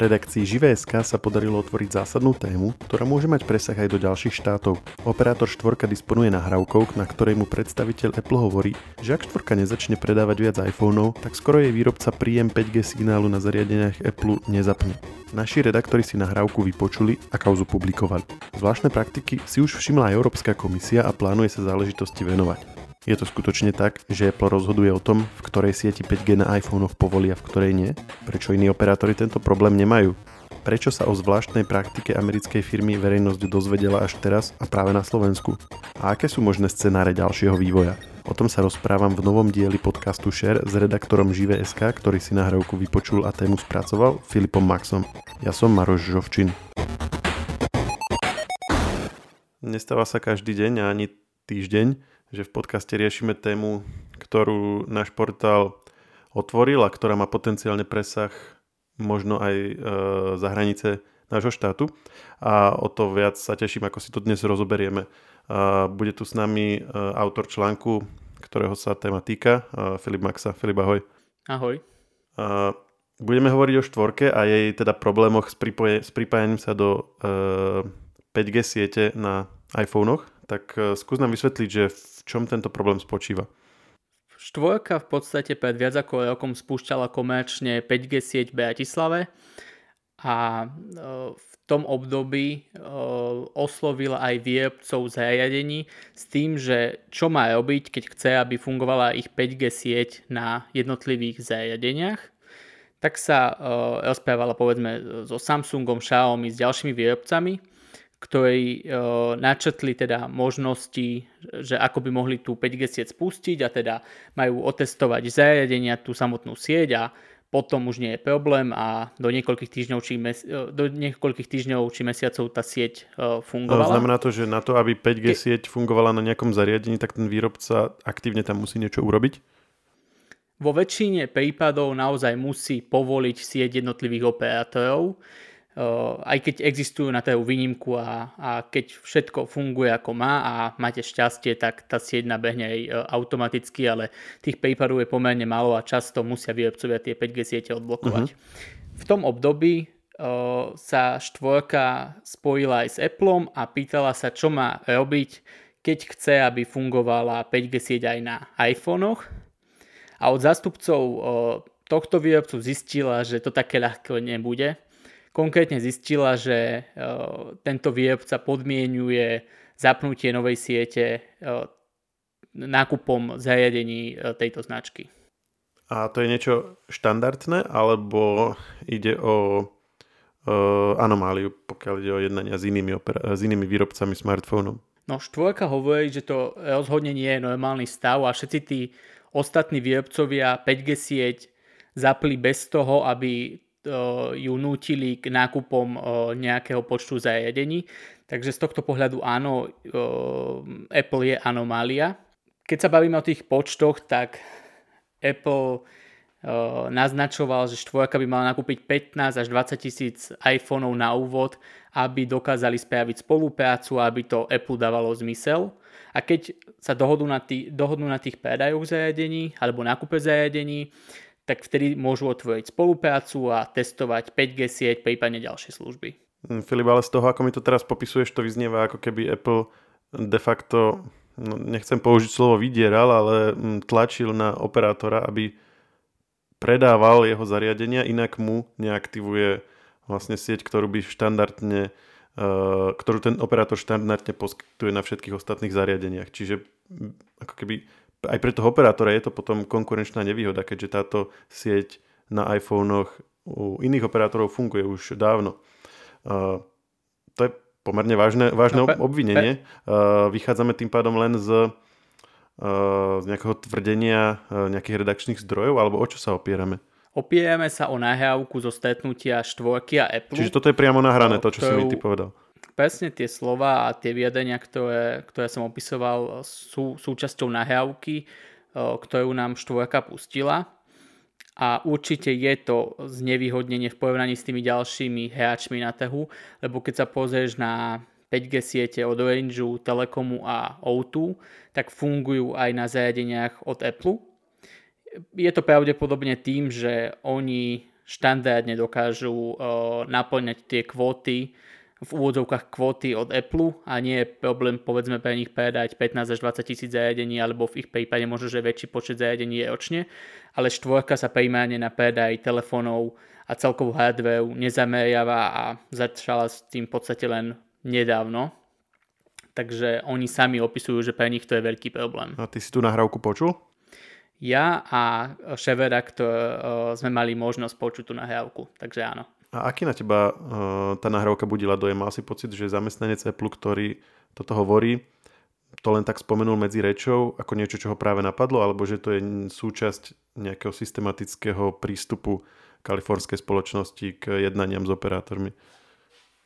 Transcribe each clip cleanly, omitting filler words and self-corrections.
Redakcii Živé.sk sa podarilo otvoriť zásadnú tému, ktorá môže mať presah aj do ďalších štátov. Operátor štvorka disponuje nahrávkou, na ktorej mu predstaviteľ Apple hovorí, že ak štvorka nezačne predávať viac iPhone-ov, tak skoro jej výrobca príjem 5G signálu na zariadeniach Apple nezapne. Naši redaktori si nahrávku vypočuli a kauzu publikovali. Zvláštne praktiky si už všimla aj Európska komisia a plánuje sa záležitosti venovať. Je to skutočne tak, že Apple rozhoduje o tom, v ktorej sieti 5G na iPhone-och povolia a v ktorej nie? Prečo iní operátori tento problém nemajú? Prečo sa o zvláštnej praktike americkej firmy verejnosť dozvedela až teraz a práve na Slovensku? A aké sú možné scenáre ďalšieho vývoja? O tom sa rozprávam v novom dieli podcastu Share s redaktorom Živé.sk, ktorý si nahrávku vypočul a tému spracoval, Filipom Maxom. Ja som Maroš Žovčin. Nestáva sa každý deň a ani týždeň, že v podcaste riešime tému, ktorú náš portál otvoril a ktorá má potenciálne presah možno aj za hranice nášho štátu. A o to viac sa teším, ako si to dnes rozoberieme. Bude tu s nami autor článku, ktorého sa téma týka, Filip Maxa. Filip, ahoj. Ahoj. Budeme hovoriť o štvorke a jej teda problémoch s pripájaním sa do 5G siete na iPhone-och. Tak skús nám vysvetliť, že v čom tento problém spočíva. Štvorka v podstate pred viac ako rokom spúšťala komerčne 5G sieť v Bratislave a v tom období oslovila aj výrobcov zariadení s tým, že čo má robiť, keď chce, aby fungovala ich 5G sieť na jednotlivých zariadeniach. Tak sa rozprávala povedzme so Samsungom, Xiaomi, s ďalšími výrobcami, ktorí načrtli teda možnosti, že ako by mohli tú 5G sieť spustiť a teda majú otestovať zariadenia, tú samotnú sieť a potom už nie je problém a do niekoľkých týždňov či mesiacov tá sieť fungovala. Znamená to, že na to, aby 5G sieť fungovala na nejakom zariadení, tak ten výrobca aktívne tam musí niečo urobiť? Vo väčšine prípadov naozaj musí povoliť sieť jednotlivých operátorov, aj keď existujú na tú výnimku a keď všetko funguje ako má a máte šťastie, tak tá sieť nabehne aj automaticky, ale tých prípadov je pomerne málo a často musia výrobcovia tie 5G siete odblokovať. V tom období sa štvorka spojila aj s Appleom a pýtala sa, čo má robiť, keď chce, aby fungovala 5G sieť aj na iPhone-och. A od zástupcov tohto výrobcu zistila, že to také ľahké nebude. Konkrétne zistila, že tento výrobca podmienuje zapnutie novej siete nákupom zariadení tejto značky. A to je niečo štandardné, alebo ide o anomáliu, pokiaľ ide o jednania s inými výrobcami smartfónov? No, štvorka hovorí, že to rozhodne nie je normálny stav a všetci tí ostatní výrobcovia 5G sieť zapli bez toho, aby ju nútili k nákupom nejakého počtu zariadení. Takže z tohto pohľadu áno, Apple je anomália. Keď sa bavíme o tých počtoch, tak Apple naznačoval, že štvorka by mala nakúpiť 15 až 20 tisíc iPhone-ov na úvod, aby dokázali spraviť spoluprácu a aby to Apple dávalo zmysel. A keď sa dohodnú na tých predajoch zariadení alebo nákupe zariadení, tak vtedy môžu otvoriť spoluprácu a testovať 5G sieť, prípadne ďalšie služby. Filip, ale z toho, ako mi to teraz popisuješ, to vyznieva, ako keby Apple de facto, nechcem použiť slovo vydieral, ale tlačil na operátora, aby predával jeho zariadenia, inak mu neaktivuje vlastne sieť, ktorú ten operátor štandardne poskytuje na všetkých ostatných zariadeniach. Čiže ako keby aj pre toho operátora je to potom konkurenčná nevýhoda, keďže táto sieť na iPhone-och u iných operátorov funguje už dávno. To je pomerne vážne obvinenie. Vychádzame tým pádom len z nejakého tvrdenia nejakých redakčných zdrojov, alebo o čo sa opierame? Opierame sa o nahrávku zo stretnutia štvorky a Apple. Čiže toto je priamo nahrané, to, čo si mi ty povedal. Presne tie slova a tie vyjadrenia, ktoré som opisoval, sú súčasťou nahrávky, ktorú nám štvorka pustila. A určite je to znevýhodnenie v porovnaní s tými ďalšími hráčmi na trhu, lebo keď sa pozrieš na 5G siete od Orangeu, Telekomu a O2, tak fungujú aj na zariadeniach od Apple. Je to pravdepodobne tým, že oni štandardne dokážu naplňať tie kvóty, v úvodzovkách kvóty od Apple, a nie je problém povedzme pre nich predať 15 až 20 tisíc zariadení, alebo v ich prípade možno, že väčší počet zariadení je ročne, ale štvorka sa primárne na predaj telefónov a celkovú hardware nezameriava a začala s tým v podstate len nedávno. Takže oni sami opisujú, že pre nich to je veľký problém. A ty si tú nahrávku počul? Ja a šéfredaktor sme mali možnosť počuť tú nahrávku, takže áno. A aký na teba tá nahrávka budila dojem? Mal si pocit, že zamestnanec Apple, ktorý toto hovorí, to len tak spomenul medzi rečou ako niečo, čo ho práve napadlo, alebo že to je súčasť nejakého systematického prístupu kalifornskej spoločnosti k jednaniam s operátormi?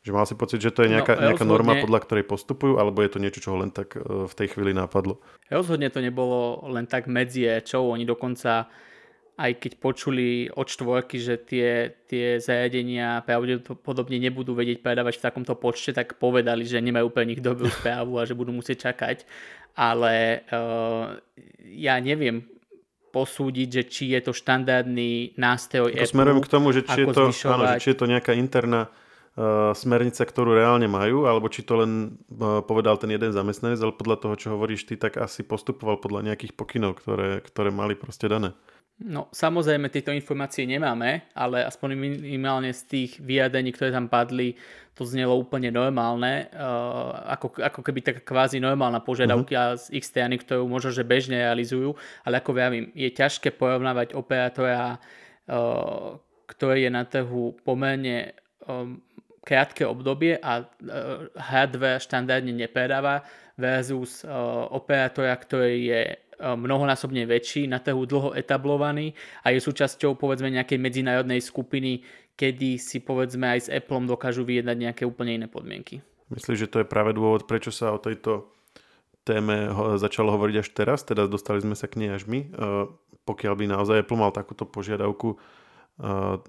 Že mal si pocit, že to je nejaká norma, podľa ktorej postupujú, alebo je to niečo, čo ho len tak v tej chvíli napadlo? Rozhodne to nebolo len tak medzi rečou. Oni dokonca aj keď počuli od štvorky, že tie zariadenia pravdepodobne nebudú vedieť predávať v takomto počte, tak povedali, že nemajú pre nich dobrú správu a že budú musieť čakať. Ale ja neviem posúdiť, že či je to štandardný nástroj Apple. To smerujem k tomu, že či je to nejaká interná smernica, ktorú reálne majú, alebo či to len povedal ten jeden zamestnanec, ale podľa toho, čo hovoríš ty, tak asi postupoval podľa nejakých pokynov, ktoré mali proste dané. No, samozrejme, tieto informácie nemáme, ale aspoň minimálne z tých vyjadrení, ktoré tam padli, to znelo úplne normálne, ako keby taká kvázi normálna požiadavka z ich strany, ktorú možno, že bežne realizujú, ale ako vravím, je ťažké porovnávať operátora, ktorý je na trhu pomerne krátke obdobie a hardware štandardne nepredáva, versus operátora, ktorý je mnohonásobne väčší, na trhu dlho etablovaný a je súčasťou povedzme nejakej medzinárodnej skupiny, kedy si povedzme aj s Appleom dokážu vyjednať nejaké úplne iné podmienky. Myslíš, že to je práve dôvod, prečo sa o tejto téme začalo hovoriť až teraz? Teda dostali sme sa k nej až my. Pokiaľ by naozaj Apple mal takúto požiadavku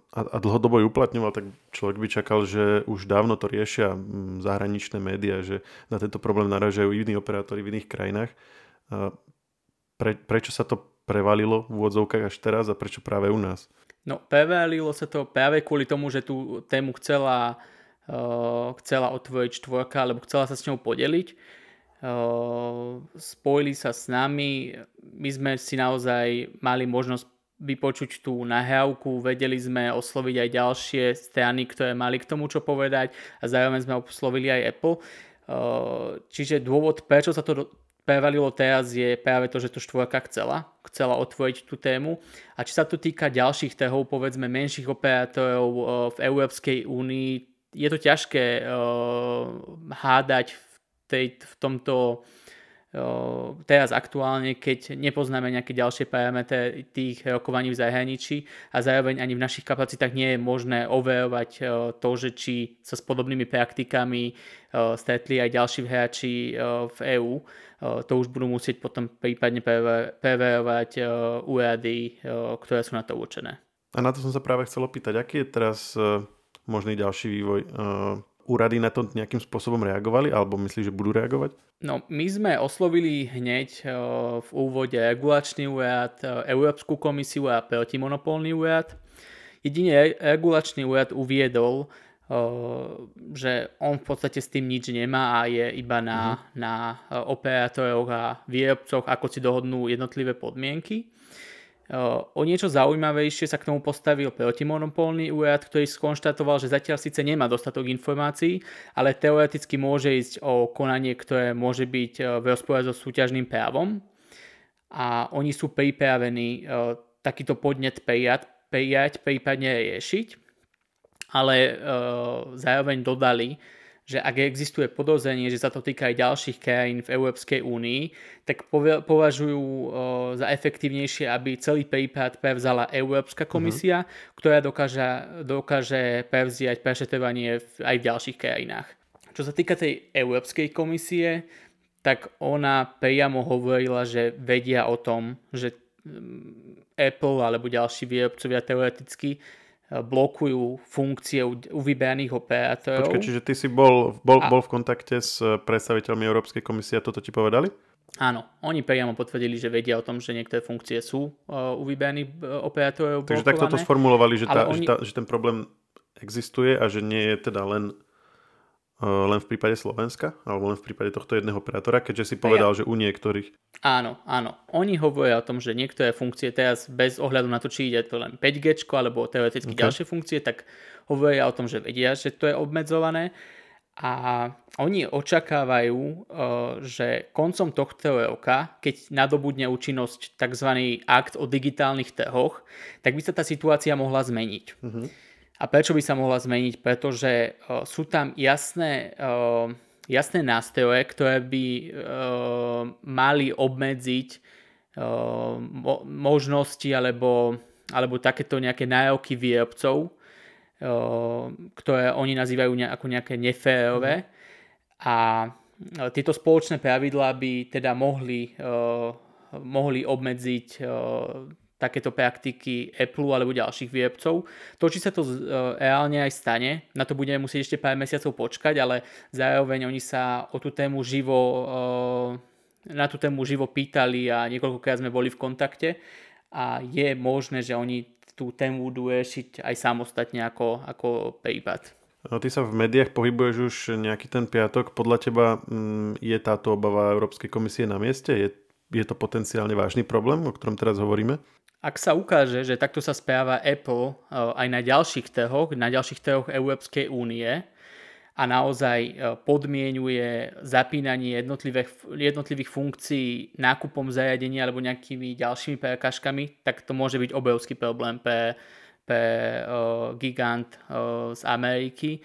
a dlhodobo ju uplatňoval, tak človek by čakal, že už dávno to riešia zahraničné médiá, že na tento problém naražajú iní operátori v iných krajinách. Prečo sa to prevalilo v úvodzovkách až teraz a prečo práve u nás? No, prevalilo sa to práve kvôli tomu, že tú tému chcela otvoriť štvorka, alebo chcela sa s ňou podeliť. Spojili sa s nami, my sme si naozaj mali možnosť vypočuť tú nahrávku, vedeli sme osloviť aj ďalšie strany, ktoré mali k tomu čo povedať, a zároveň sme oslovili aj Apple. Čiže dôvod, prečo sa to prevalilo teraz, je práve to, že to štvorka chcela otvoriť tú tému. A či sa to týka ďalších trhov, povedzme menších operátorov v Európskej únii, je to ťažké hádať v tomto teraz aktuálne, keď nepoznáme nejaké ďalšie parametre tých rokovaní v zahraničí a zároveň ani v našich kapacitách nie je možné overovať to, že či sa s podobnými praktikami stretli aj ďalší hráči v EÚ. To už budú musieť potom prípadne preverovať úrady, ktoré sú na to určené. A na to som sa práve chcel opýtať, aký je teraz možný ďalší vývoj? Úrady na to nejakým spôsobom reagovali, alebo myslíš, že budú reagovať? No, my sme oslovili hneď v úvode regulačný úrad, Európsku komisiu a protimonopolný úrad. Jedine regulačný úrad uviedol, že on v podstate s tým nič nemá a je iba na operátoroch a výrobcoch, ako si dohodnú jednotlivé podmienky. O niečo zaujímavejšie sa k tomu postavil protimonopolný úrad, ktorý skonštatoval, že zatiaľ síce nemá dostatok informácií, ale teoreticky môže ísť o konanie, ktoré môže byť v rozpore so súťažným právom, a oni sú pripravení takýto podnet prijať, prípadne riešiť. Ale zároveň dodali, že ak existuje podozrenie, že sa to týka aj ďalších krajín v Európskej únii, tak považujú za efektívnejšie, aby celý prípad prevzala Európska komisia, ktorá dokáže prevziať prešetrovanie aj v ďalších krajinách. Čo sa týka tej Európskej komisie, tak ona priamo hovorila, že vedia o tom, že Apple alebo ďalší výrobcovia teoreticky blokujú funkcie u vyberaných operátorov. Počkaj, čiže ty si bol v kontakte s predstaviteľmi Európskej komisie a toto ti povedali? Áno, oni priamo potvrdili, že vedia o tom, že niektoré funkcie sú u vybraných operátorov blokované. Takže takto to sformulovali, že ten problém existuje a že nie je teda len v prípade Slovenska, alebo len v prípade tohto jedného operátora, keďže si povedal, že u niektorých. Áno. Oni hovoria o tom, že niektoré funkcie teraz bez ohľadu na to, či ide to len 5Gčko alebo teoreticky ďalšie funkcie, tak hovoria o tom, že vedia, že to je obmedzované a oni očakávajú, že koncom tohto roka, keď nadobudne účinnosť tzv. Akt o digitálnych trhoch, tak by sa tá situácia mohla zmeniť. Mhm. A prečo by sa mohla zmeniť? Pretože sú tam jasné nástroje, ktoré by mali obmedziť možnosti alebo takéto nejaké nároky výrobcov, ktoré oni nazývajú ako nejaké neférové. A tieto spoločné pravidlá by teda mohli obmedziť takéto praktiky Apple alebo ďalších výrobcov. To, či sa to reálne aj stane, na to budeme musieť ešte pár mesiacov počkať, ale zároveň oni sa na tú tému živo pýtali a niekoľkokrát sme boli v kontakte a je možné, že oni tú tému budú riešiť aj samostatne ako prípad. Ty sa v médiách pohybuješ už nejaký ten piatok. Podľa teba je táto obava Európskej komisie na mieste? Je to potenciálne vážny problém, o ktorom teraz hovoríme? Ak sa ukáže, že takto sa správa Apple aj na ďalších trhoch Európskej únie a naozaj podmienuje zapínanie jednotlivých funkcií nákupom zariadenia alebo nejakými ďalšími prekažkami, tak to môže byť obrovský problém pre gigant z Ameriky,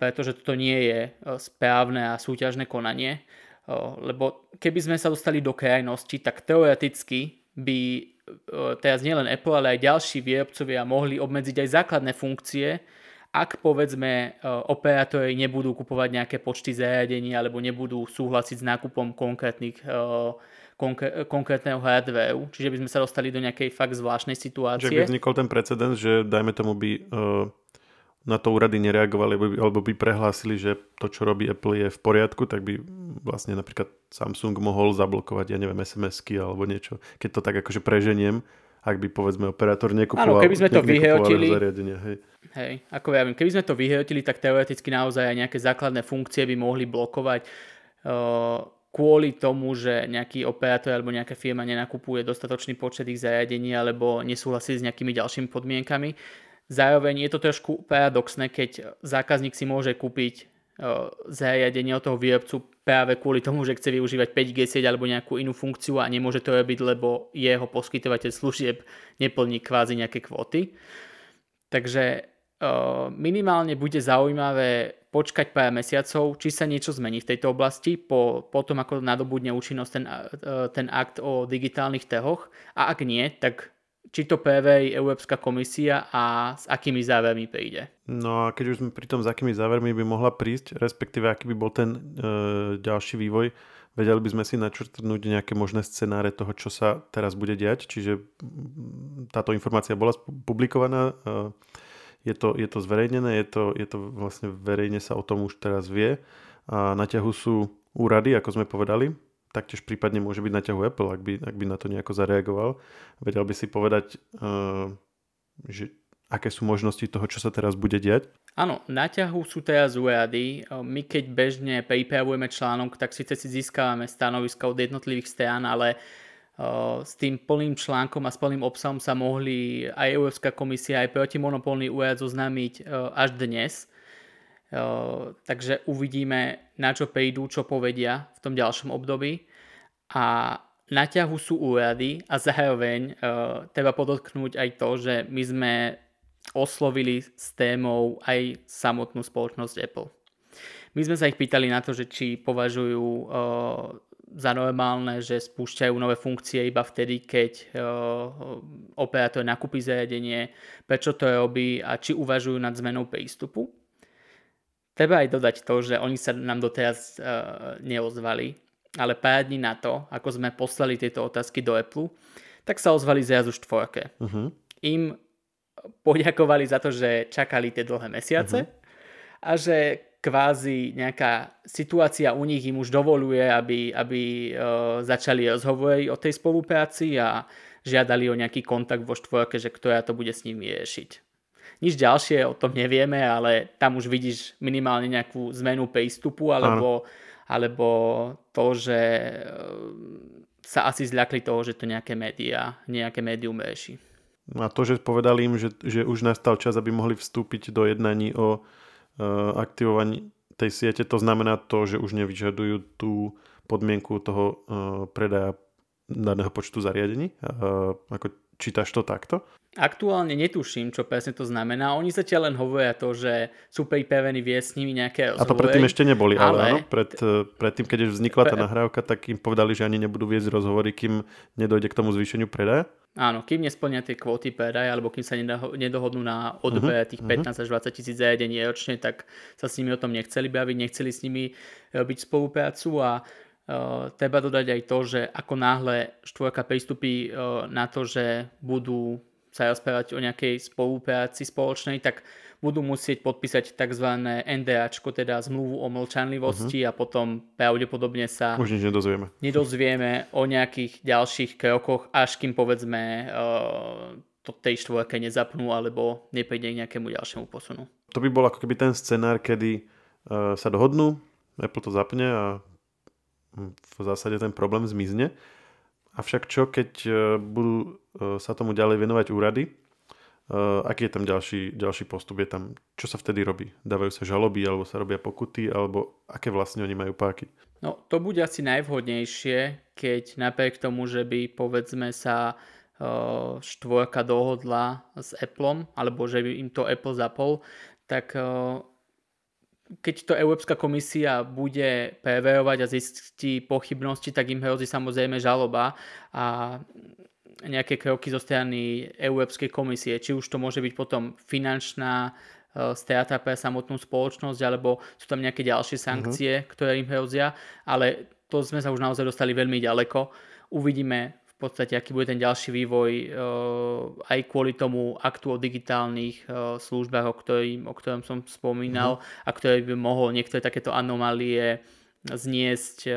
pretože toto nie je správne a súťažné konanie. Lebo keby sme sa dostali do krajnosti, tak teoreticky by teraz nielen Apple, ale aj ďalší výrobcovia mohli obmedziť aj základné funkcie, ak povedzme operátori nebudú kupovať nejaké počty zariadení alebo nebudú súhlasiť s nákupom konkrétneho hardwareu. Čiže by sme sa dostali do nejakej fakt zvláštnej situácie. Čiže by vznikol ten precedens, že dajme tomu by na to úrady nereagovali alebo by prehlásili, že to, čo robí Apple, je v poriadku, tak by vlastne napríklad Samsung mohol zablokovať, ja neviem, SMS-ky alebo niečo, keď to tak akože preženiem, ak by povedzme operátor nekupoval. Áno, keby sme to vyhrotili, hej, ako ja viem, keby sme to vyhrotili, tak teoreticky naozaj aj nejaké základné funkcie by mohli blokovať kvôli tomu, že nejaký operátor alebo nejaká firma nenakupuje dostatočný počet ich zariadení alebo nesúhlasí s nejakými ďalšími podmienkami. Zároveň je to trošku paradoxné, keď zákazník si môže kúpiť zariadenie od toho výrobcu práve kvôli tomu, že chce využívať 5G sieť alebo nejakú inú funkciu a nemôže to robiť, lebo jeho poskytovateľ služieb neplní kvázi nejaké kvóty. Takže minimálne bude zaujímavé počkať pár mesiacov, či sa niečo zmení v tejto oblasti po tom, ako nadobudne účinnosť ten akt o digitálnych trhoch, a ak nie, tak či to preverí Európska komisia a s akými závermi príde. No a keď už sme pri tom, s akými závermi by mohla prísť, respektíve aký by bol ten ďalší vývoj, vedeli by sme si načrtnúť nejaké možné scenáre toho, čo sa teraz bude diať, čiže táto informácia bola publikovaná, je to zverejnené, je to vlastne verejne sa o tom už teraz vie a na ťahu sú úrady, ako sme povedali, taktiež prípadne môže byť na ťahu Apple, ak by na to nejako zareagoval. Vedel by si povedať, že aké sú možnosti toho, čo sa teraz bude diať? Áno, na ťahu sú teraz úrady. My keď bežne pripravujeme článok, tak síce si získavame stanoviska od jednotlivých strán, ale s tým plným článkom a s plným obsahom sa mohli aj Európska komisia, aj protimonopolný úrad zoznámiť až dnes. Takže uvidíme, na čo prídu, čo povedia v tom ďalšom období, a na ťahu sú úrady a zároveň treba podotknúť aj to, že my sme oslovili s témou aj samotnú spoločnosť Apple. My sme sa ich pýtali na to, že či považujú za normálne, že spúšťajú nové funkcie iba vtedy, keď operátor nakúpi zariadenie, prečo to robí a či uvažujú nad zmenou prístupu. Treba aj dodať to, že oni sa nám doteraz neozvali, ale pár dní na to, ako sme poslali tieto otázky do Apple, tak sa ozvali zrazu štvorke. Uh-huh. Im poďakovali za to, že čakali tie dlhé mesiace a že kvázi nejaká situácia u nich im už dovoluje, aby začali rozhovory o tej spolupráci a žiadali o nejaký kontakt vo štvorke, že ktorá to bude s nimi riešiť. Nič ďalšie o tom nevieme, ale tam už vidíš minimálne nejakú zmenu prístupu alebo to, že sa asi zľakli toho, že to nejaké médium rieši. A to, že povedali im, že už nastal čas, aby mohli vstúpiť do jednaní o aktivovaní tej siete, to znamená to, že už nevyžadujú tú podmienku toho predaja daného počtu zariadení? Ako čítaš to takto? Aktuálne netuším, čo presne to znamená. Oni zatiaľ len hovoria to, že sú pripravení viesť s nimi nejaké rozhovory. A to predtým ešte neboli, ale áno? Predtým, keď vznikla tá nahrávka, tak im povedali, že ani nebudú viesť rozhovory, kým nedojde k tomu zvýšeniu predaja? Áno, kým nesplnia tie kvóty predaja, alebo kým sa nedohodnú na odbere tých 15 až 20 tisíc zariadení ročne, tak sa s nimi o tom nechceli baviť, nechceli s nimi robiť spoluprácu a treba dodať aj to, že ako náhle štvorka prístupí na to, že budú sa rozprávať o nejakej spolupráci spoločnej, tak budú musieť podpísať tzv. NDAčko, teda zmluvu o mlčanlivosti a potom pravdepodobne sa už nič nedozvieme o nejakých ďalších krokoch, až kým povedzme to tej štvorke nezapnú alebo nepríde k nejakému ďalšiemu posunu. To by bol ako keby ten scenár, kedy sa dohodnú, Apple to zapne a v zásade ten problém zmizne. Avšak čo, keď budú sa tomu ďalej venovať úrady? Aký je tam ďalší postup? Je tam, čo sa vtedy robí? Dávajú sa žaloby, alebo sa robia pokuty, alebo aké vlastne oni majú páky? No, to bude asi najvhodnejšie, keď napriek tomu, že by povedzme sa štvorka dohodla s Appleom, alebo že by im to Apple zapol, tak keď to Európska komisia bude preverovať a zistí pochybnosti, tak im hrozí samozrejme žaloba a nejaké kroky zo strany Európskej komisie. Či už to môže byť potom finančná strata pre samotnú spoločnosť, alebo sú tam nejaké ďalšie sankcie, ktoré im hrozia, ale to sme sa už naozaj dostali veľmi ďaleko. Uvidíme v podstate, aký bude ten ďalší vývoj aj kvôli tomu aktu o digitálnych službách, o ktorom som spomínal a ktorý by mohol niektoré takéto anomálie zniesť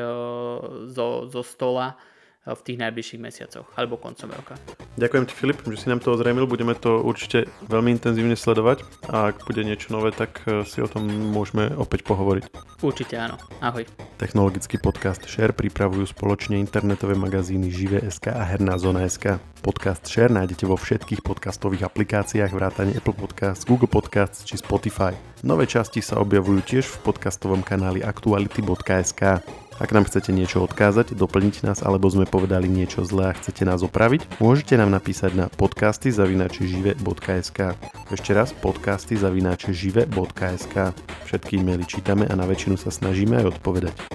zo stola v tých najbližších mesiacoch alebo koncom roka. Ďakujem ti, Filip, že si nám to ozrejmil. Budeme to určite veľmi intenzívne sledovať a ak bude niečo nové, tak si o tom môžeme opäť pohovoriť. Určite áno. Ahoj. Technologický podcast Share pripravujú spoločne internetové magazíny Žive.sk a Herná zóna.sk. Podcast Share nájdete vo všetkých podcastových aplikáciách vrátane Apple Podcasts, Google Podcasts či Spotify. Nové časti sa objavujú tiež v podcastovom kanáli aktuality.sk. Ak nám chcete niečo odkázať, doplniť nás alebo sme povedali niečo zlé a chcete nás opraviť, môžete nám napísať na podcasty@žive.sk. Ešte raz podcasty@žive.sk. Všetky e-maily čítame a na väčšinu sa snažíme aj odpovedať.